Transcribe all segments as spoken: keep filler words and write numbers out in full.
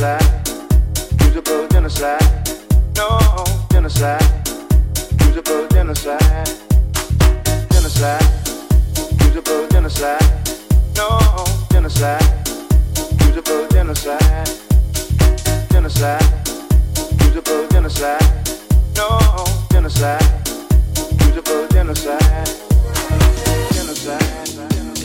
genocide, usable genocide, no genocide, usable genocide, genocide, usable genocide, no genocide, usable genocide, genocide, usable genocide, no genocide, usable genocide, genocide. Thank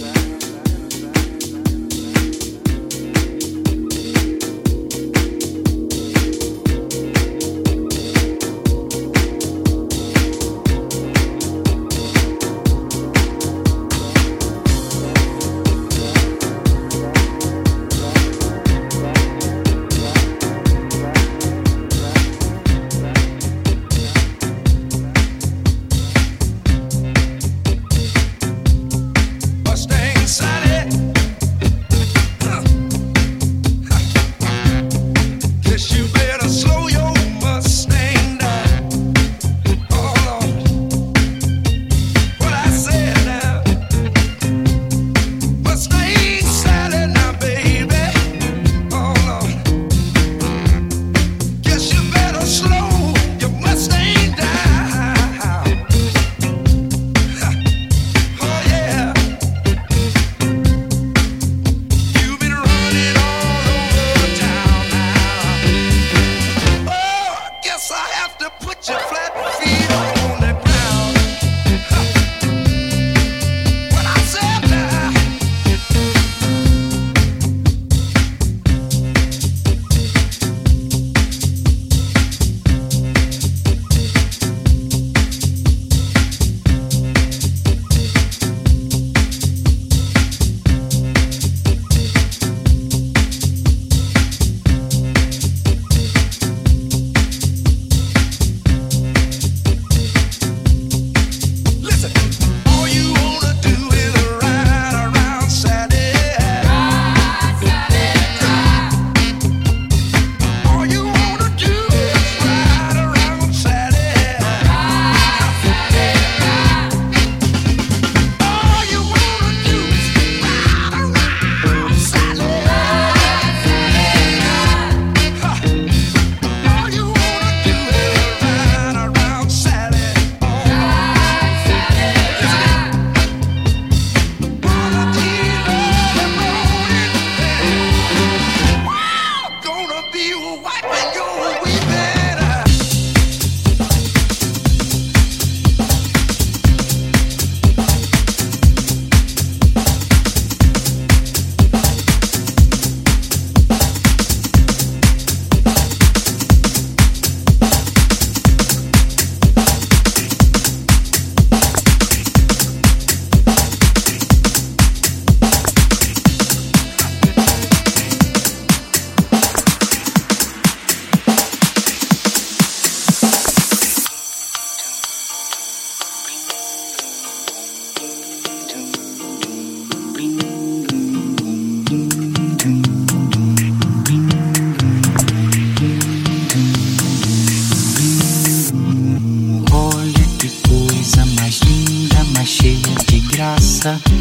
you.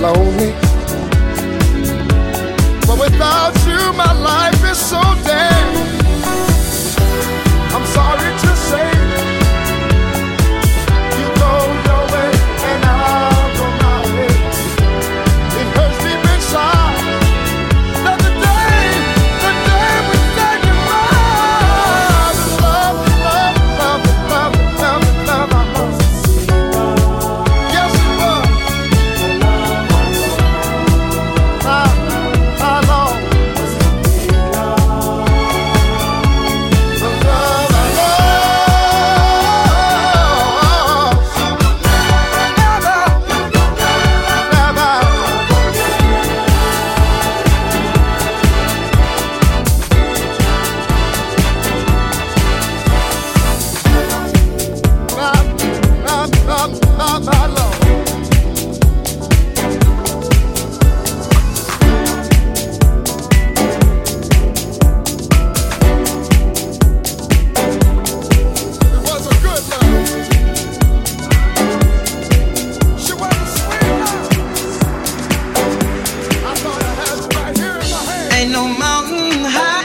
lonely. But without you, my life is so damn. I'm sorry to say. Ain't no mountain high.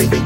Big, big,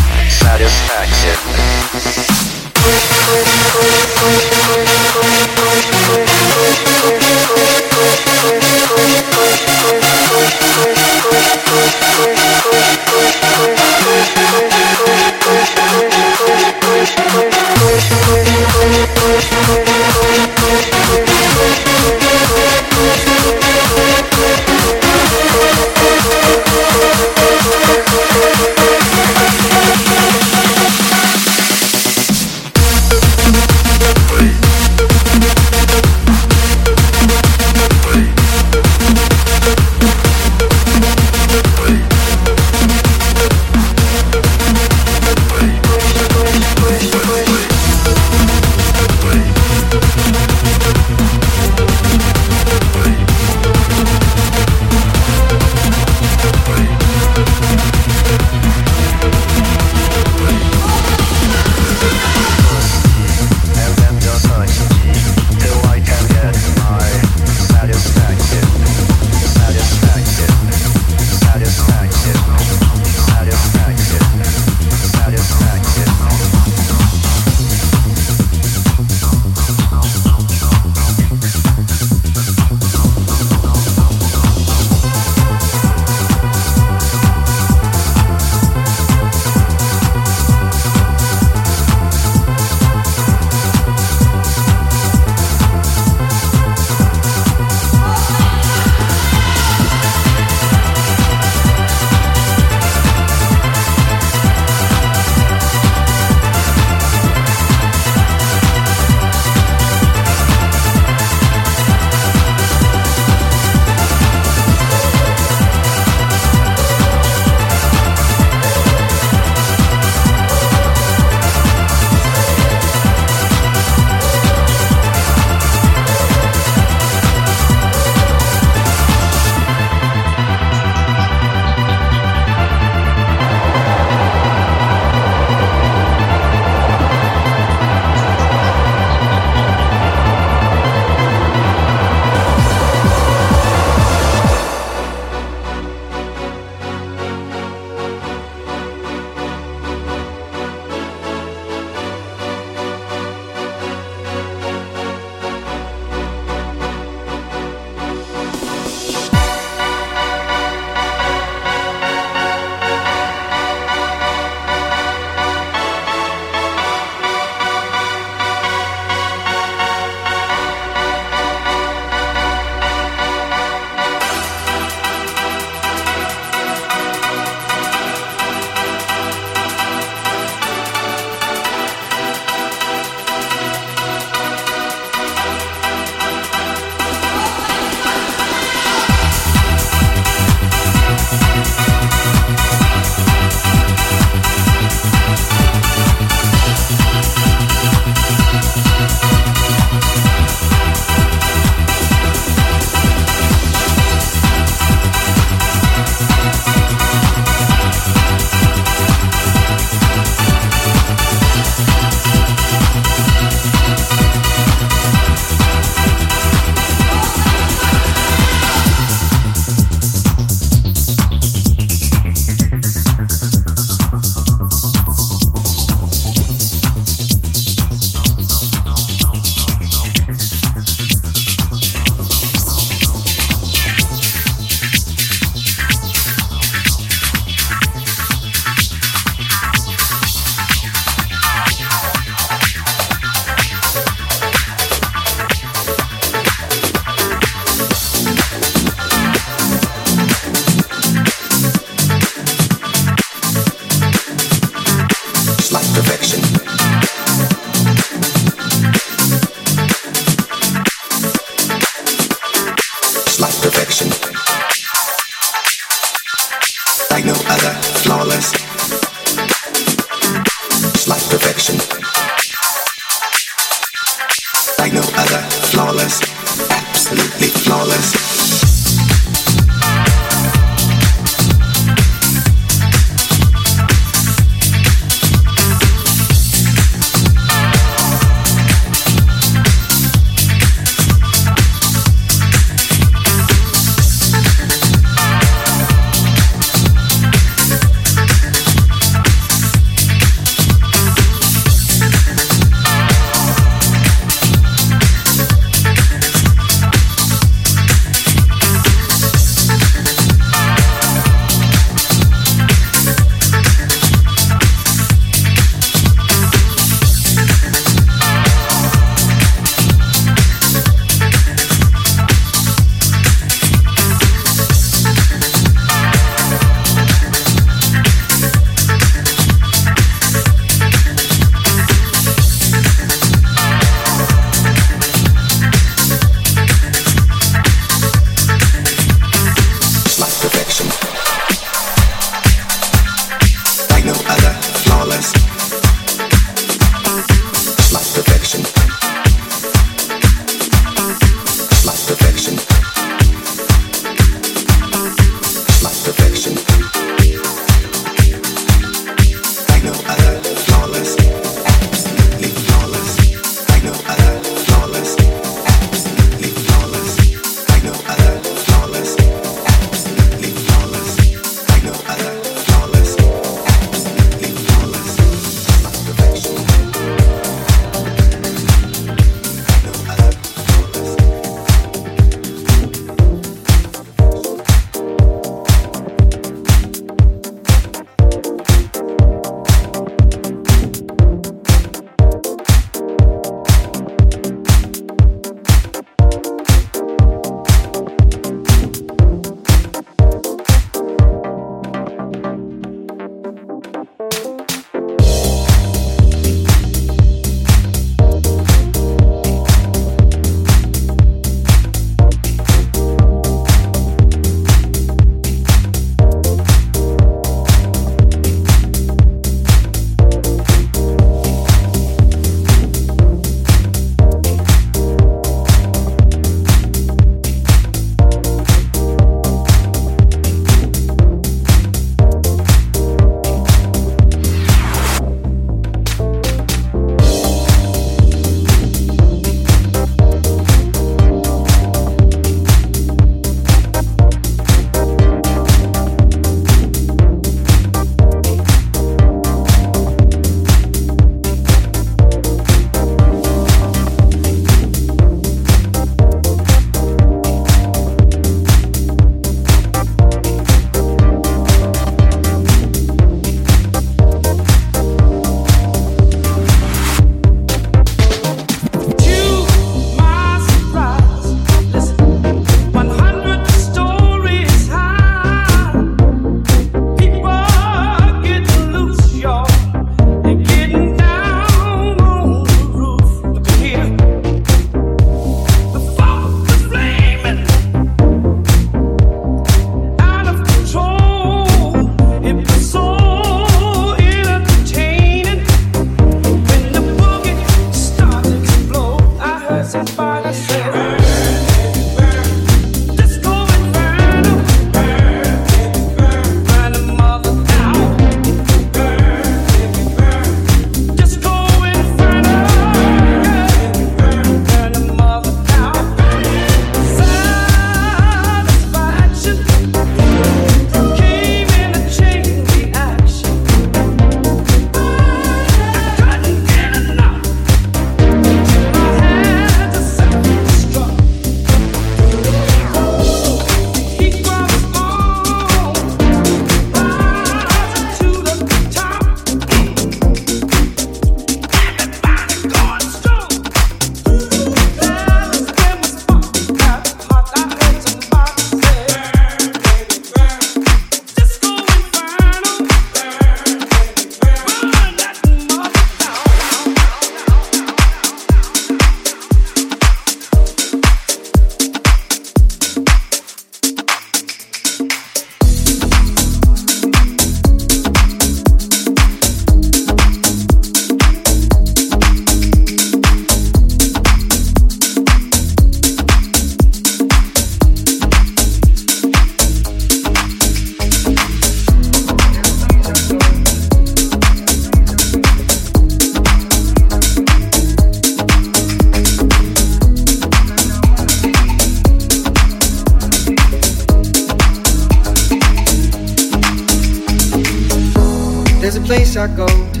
I go to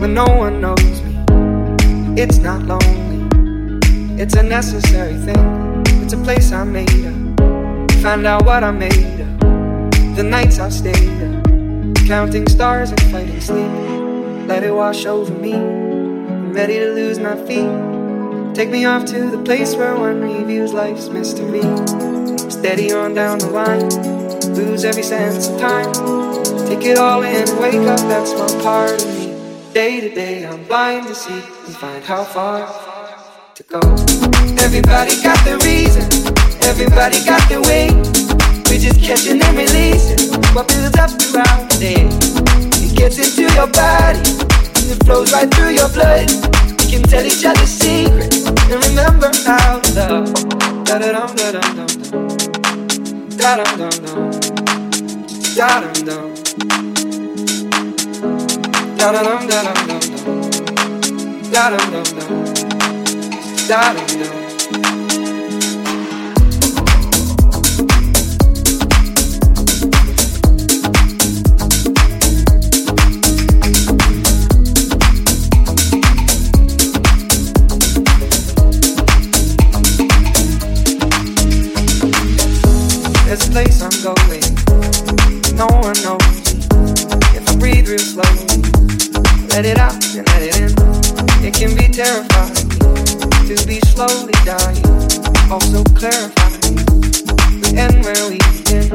when no one knows me. It's not lonely, it's a necessary thing. It's a place I made up, find out what I made up. The nights I've stayed up, counting stars and fighting sleep. Let it wash over me, I'm ready to lose my feet. Take me off to the place where one reviews life's mystery. Steady on down the line, lose every sense of time. Take it all in, wake up, that's my part of me. Day to day I'm blind to see and find how far to go. Everybody got their reason, everybody got their way. We're just catching and releasing what builds up throughout the day. It gets into your body and it flows right through your blood. We can tell each other secrets and remember how to love. Da-da-dum, da-dum-dum, dum. Da-dum-dum-dum, da-dum-dum. Da da dum da dum dum dum, da dum dum dum, da dum dum. There's a place I'm going, no one knows me. If I breathe real slowly, let it out and let it in. It can be terrifying to be slowly dying, also clarifying. We end where we begin,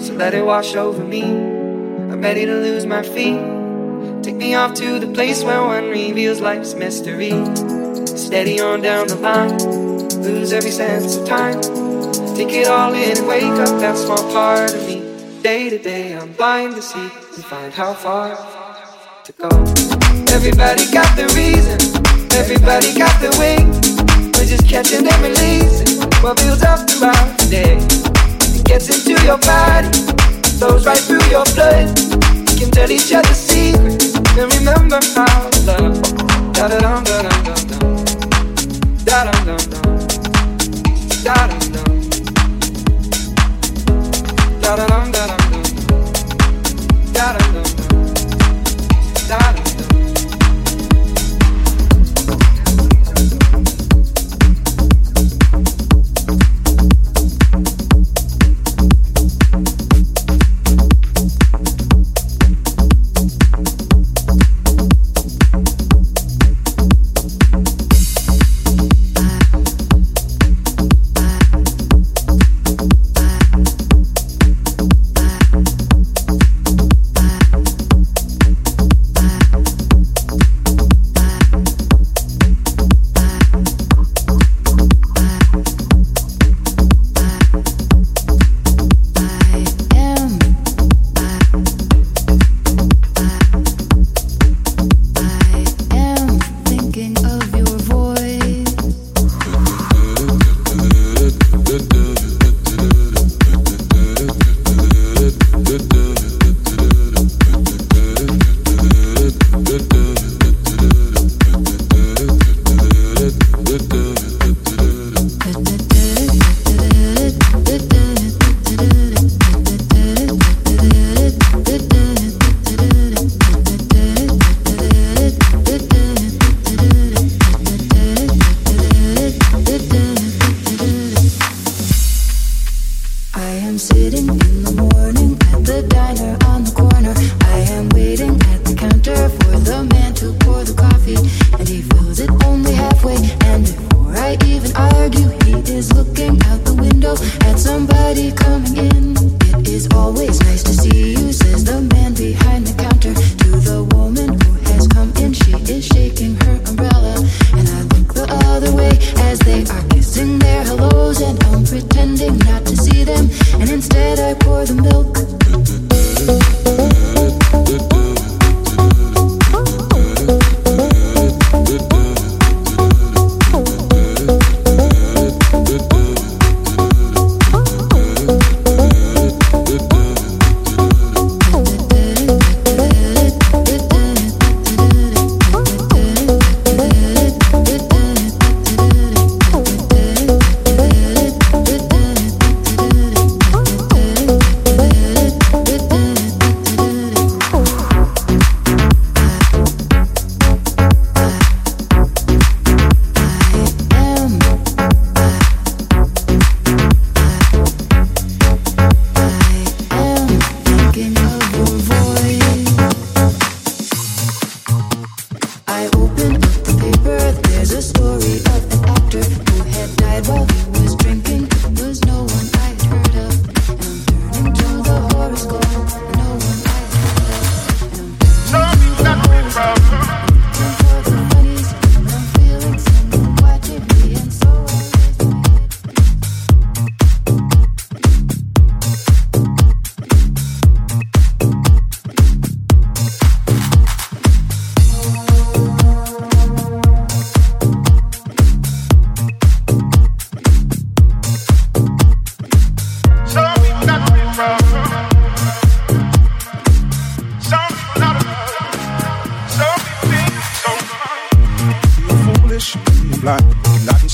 so let it wash over me. I'm ready to lose my feet. Take me off to the place where one reveals life's mystery. Steady on down the line, lose every sense of time. Take it all in and wake up that small part of me. Day to day I'm blind to see and find how far to go. Everybody got the reason, everybody got the way. We're just catching and releasing what builds up throughout the day. It gets into your body, flows right through your blood. We can tell each other secrets and remember how to love. Da da dum da dum dum dum, da dum dum dum, da dum dum, da da dum da dum dum, da dum dum. Daar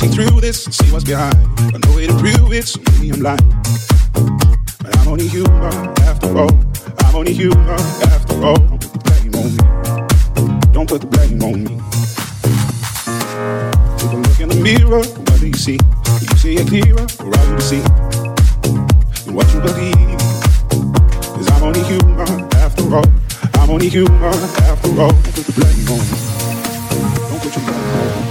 See through this, see what's behind. Got no way to prove it, so maybe I'm lying. But I'm only human after all. I'm only human after all. Don't put the blame on me. Don't put the blame on me. Take a look in the mirror, what do you see? Do you see it clearer, or are you deceived in what you believe? 'Cause I'm only human after all. I'm only human after all. Don't put the blame on me. Don't put your blame on me.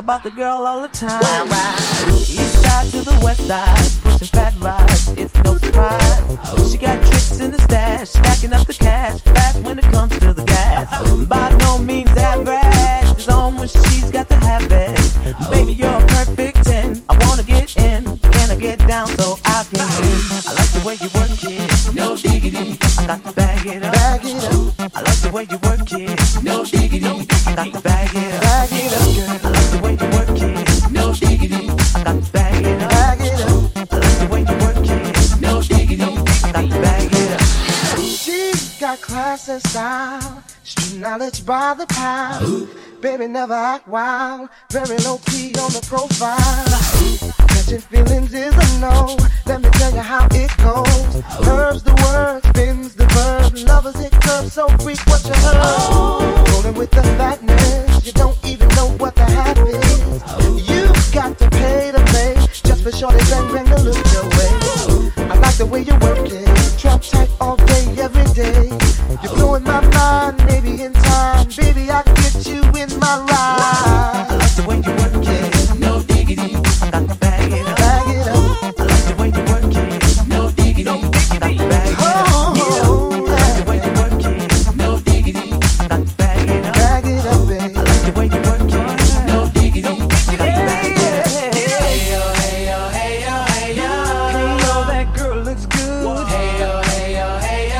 About the girl all the time. Wow, wow. East side to the west side, pushing fat rides, it's no surprise. She got tricks in the stash, stacking up the cash, fast when it comes to the gas. By no means average, it's on when she's got the habit. Baby, you're a perfect ten, I wanna get in, can I get down so I can win? I like the way you work it, no diggity, I got to bag it up. Bag it up. I like the way you work it, no diggity, I got to bag it up. Bag it up, girl. Class and style, street knowledge by the pound. Ooh. Baby, never act wild, very low key on the profile. Catching feelings is a no. Let me tell you how it goes. Curves the word, spins the verb. Lovers it curves so freak what you heard. Oh. Rolling with the fatness, you don't even know what the hat is. Oh. You've got to pay to play just for shorty bang bang to lose your way. I like the way you work it. Drop tight all day, every day. You're blowing my mind, maybe in time. Baby, I'll get you in my ride. I like the way you work it, no diggity. I got to bag it up. Bag it up. I like the way you work it, no diggity. I got to bag it up. Oh, I like the way you work it, no diggity. I got to bag it up. Bag it up, baby. I like the way you work it, no diggity. I got to bag it up. Hey yo, hey yo, hey yo, hey yo. You know that girl looks good. Hey yo, hey yo, hey yo, hey yo.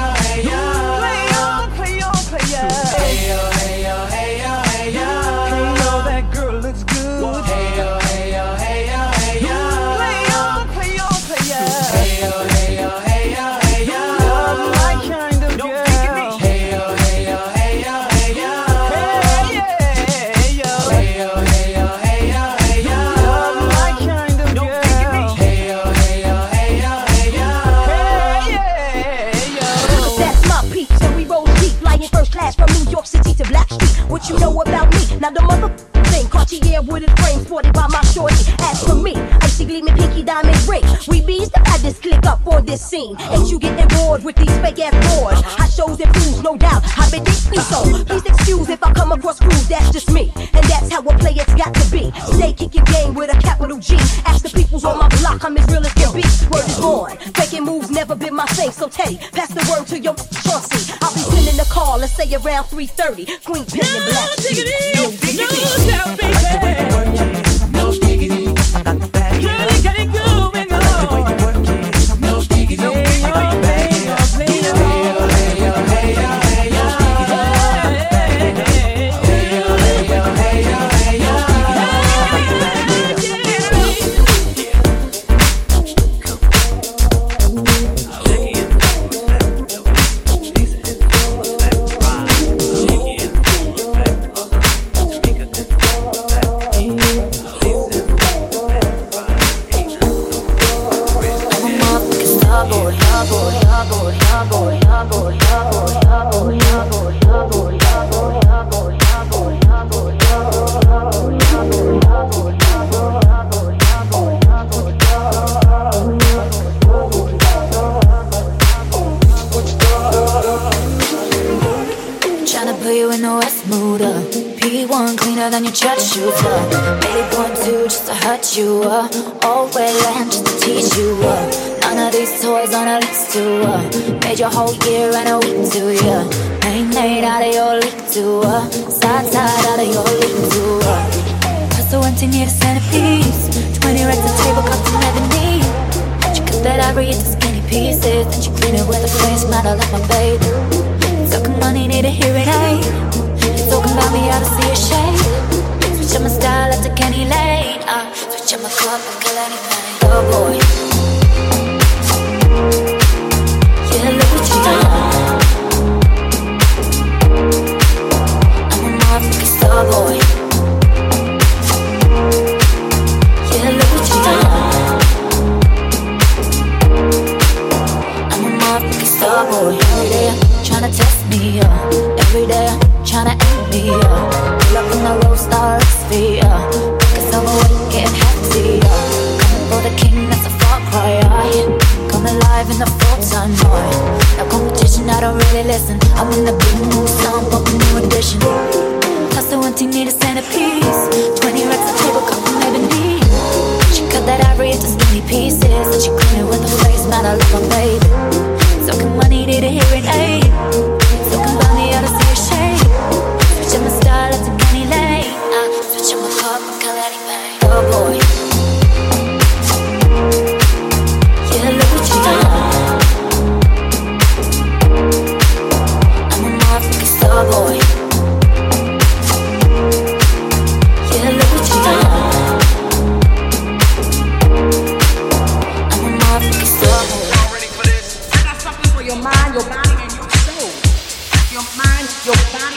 What you know about me? Now the mother thing, Cartier wooded frame, sported by my shorty. As for me, icy gleaming pinky diamond ring. We bees the baddest click up for this scene. Ain't you getting bored with these fake ass boards? Hot shows and fools, no doubt. I've been thinking so. Please excuse if I come across rude. That's just me, and that's how I play. It's got to be. Stay kicking game with a capital G. Ask the peoples on my block, I'm as real as can be. Word is born. Faking moves never been my thing. So Teddy, pass the word to your Chauncey. I'll be sending a call. Let's say around three thirty. Queen Pin and Black. No diggity, no diggity, no diggity. I got the bag. Girl, you got it going on. I got the way you work it. No diggity, no diggity. I got the bag. Hey yo, hey yo, hey yo, hey yo. Hey yo, hey yo, hey yo, hey yo. You up, old wayland just to teach you up. None of these toys on a list to up. Made your whole year and a week to ya. Ain't made out of your league to up. Side side out of your league to up. Hustle empty, need a centerpiece. Twenty racks a table, cup to never need. She cut that ivory into skinny pieces, then she clean it with a clean smile like my babe. Talking money, need a hearing aid. Talking about me, I don't see a shade. Switch up my style after Kenny Lane. Uh, Jam a club and kill anything. Oh boy. Yeah, look what you done. I'm a motherfucking star boy. Yeah, look what you done. I'm a motherfucking star boy. Every day tryna test me, uh. Every day tryna end me, uh. Pull up in the road, star sphere, uh. I'm awake, getting happier. Coming for the king, that's a far cry. Come alive in the full-time boy. No competition, I don't really listen. I'm in the big mood, so I'm bumping new edition. House so empty, need a centerpiece. Twenty racks a table, come from Ebony. She cut that ivory into skinny pieces, and she cleaned it with her face, man, I love my baby. So can money need a hearing aid? So can buy me out of sea shade. Switch up my style, that's a Kenny Lane. Switch up my heart, my color. Oh boy. Yeah, look what you done. I'm a motherfucking star boy. Yeah, look what you done. I'm a motherfucking star boy. Y'all ready for this? I got something for your mind, your body, and your soul. Your mind, your body.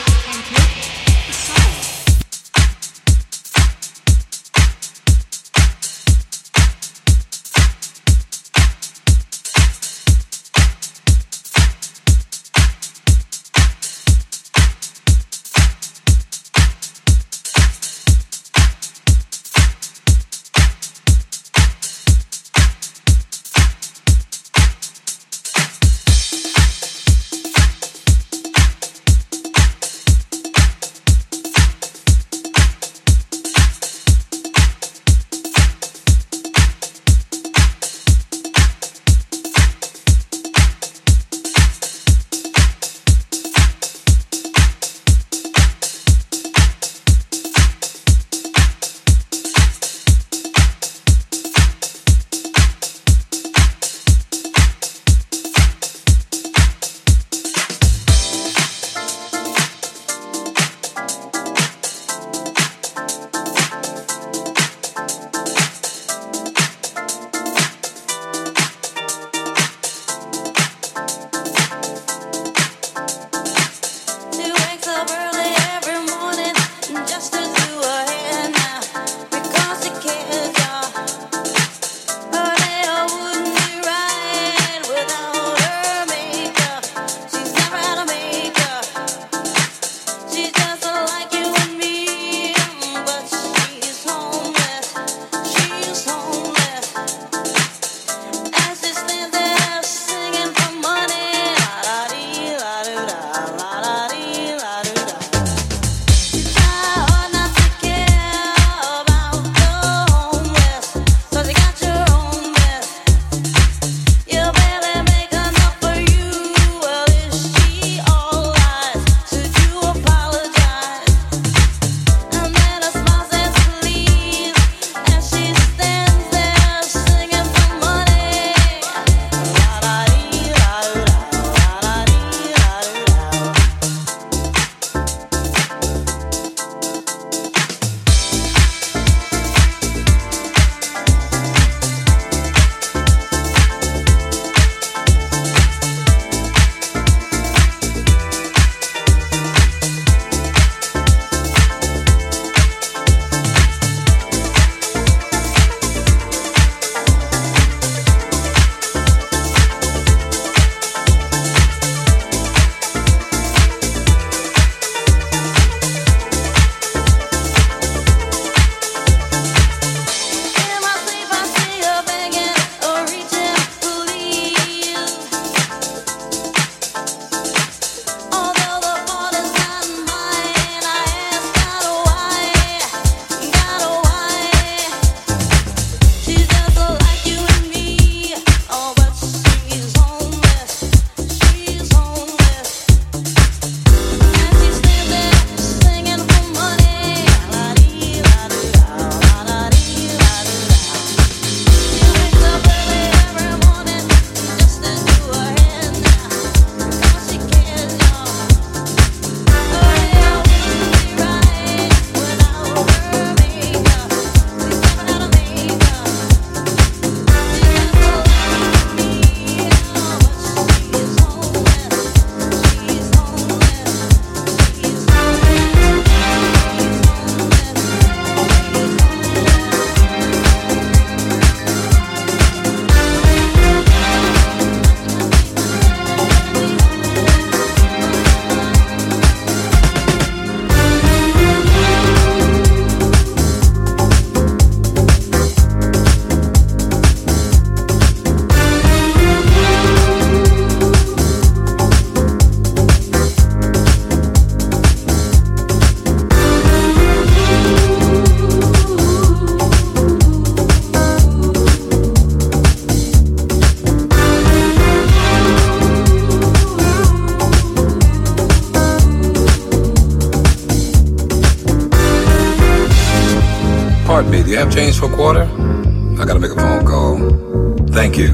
have change for a quarter? I gotta make a phone call. Thank you.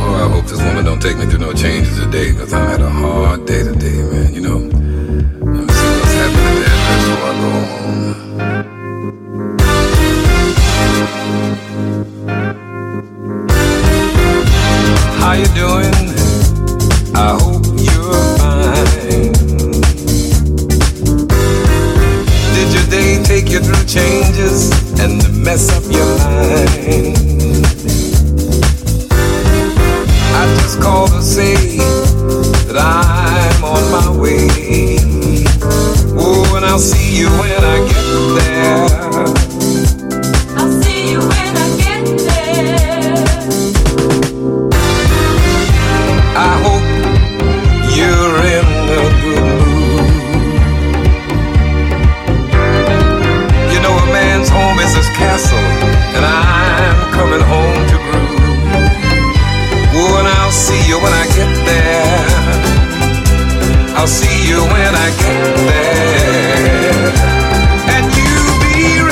Oh, I hope this woman don't take me through no changes today, because I had a hard day today, man, you know. Let me see what's happening to that before I go home. How you doing? I hope you're fine. Did your day take you through changes and mess up your mind? I just called to say that I'm on my way. Oh, and I'll see you when I get there. I'll see you when I get there. I hope you're in a good mood. You know a man's home is his castle, and I'm coming home to groove. Oh, and I'll see you when I get there. I'll see you when I get there. And you be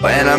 When I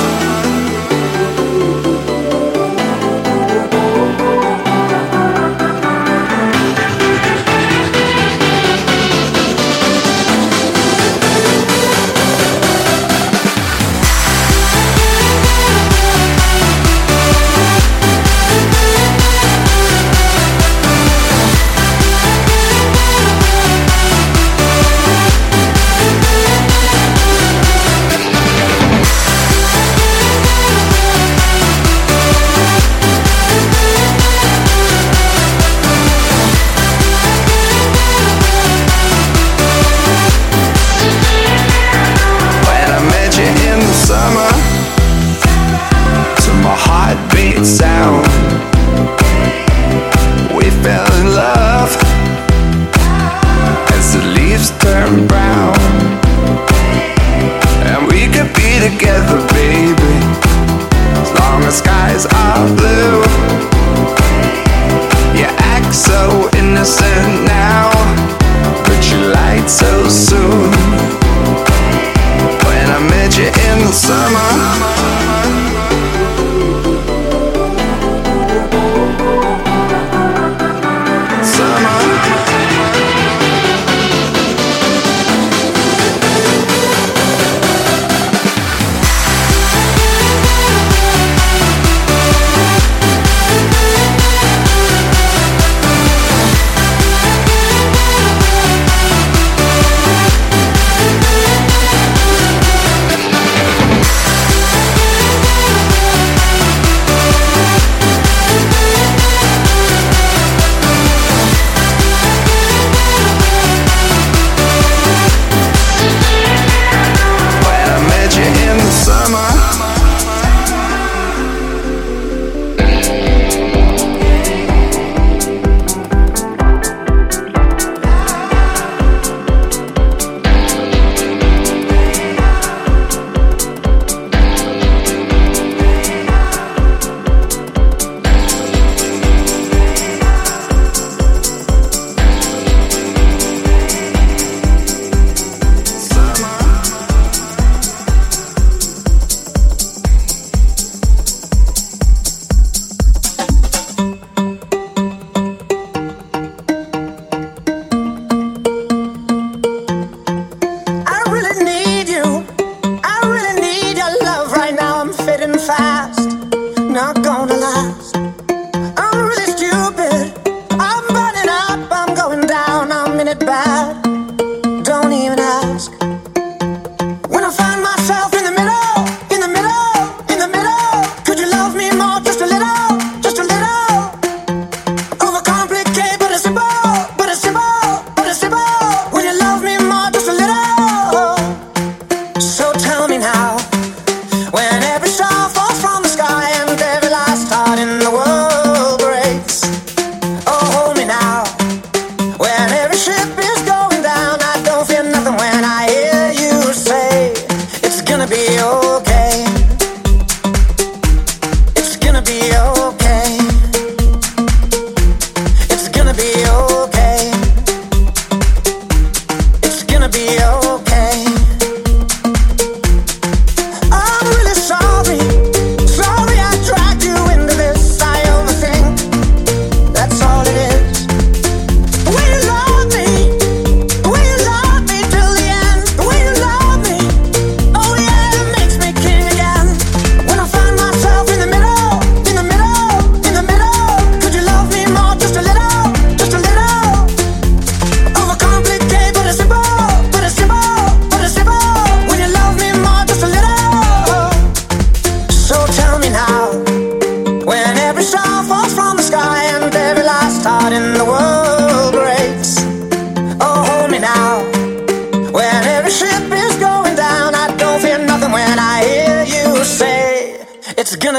ship is going down. I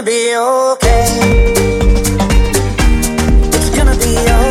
gonna be okay. It's gonna be okay.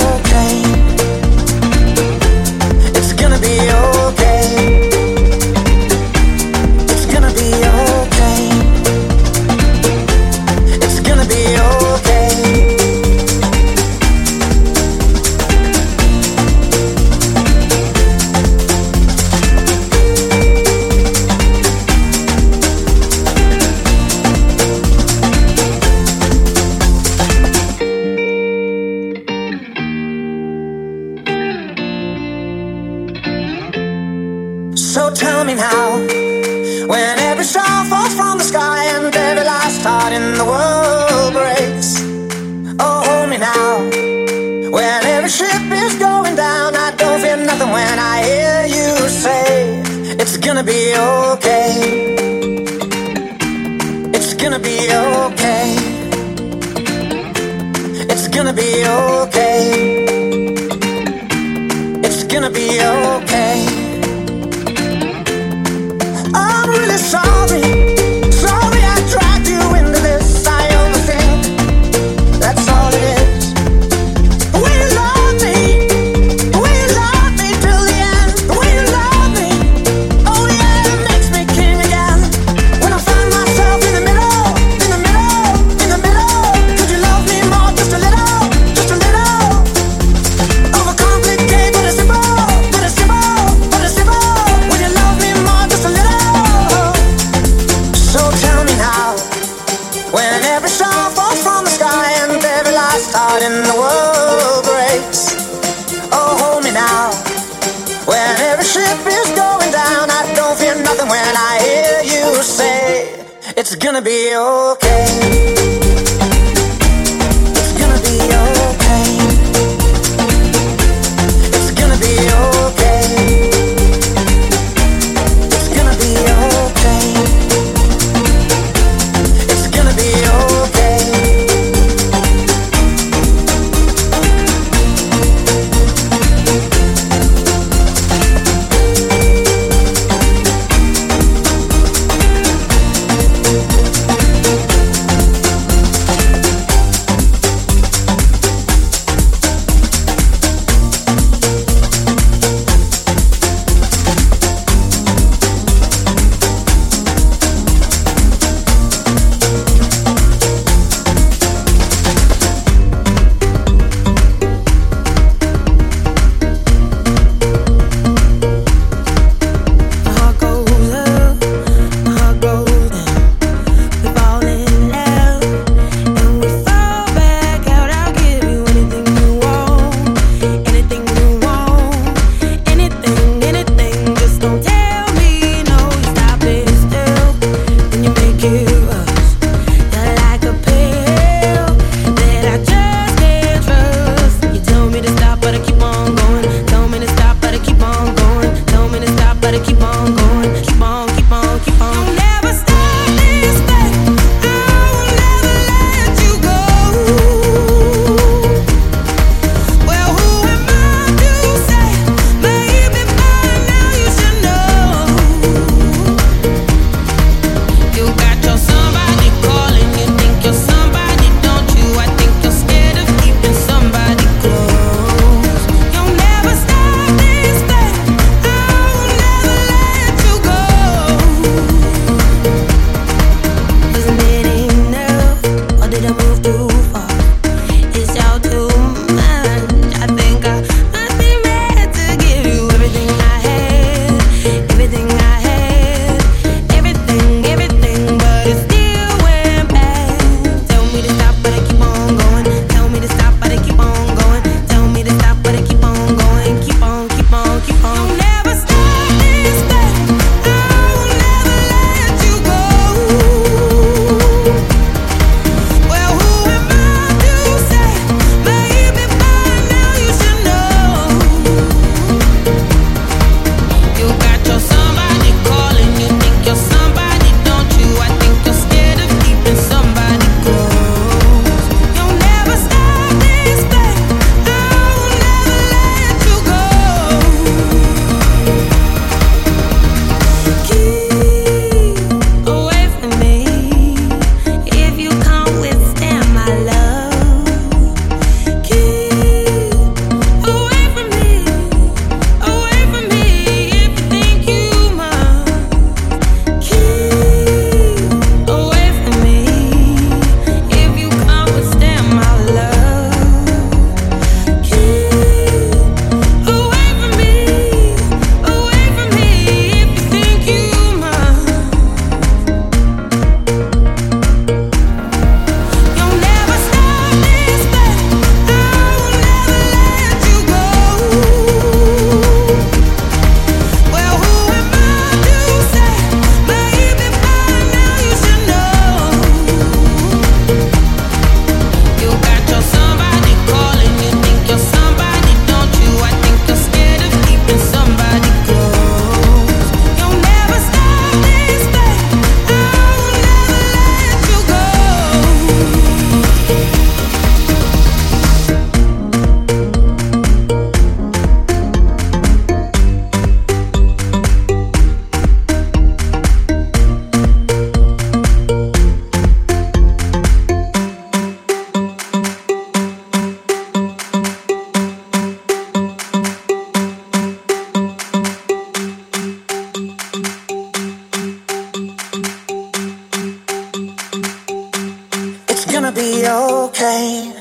gonna be okay.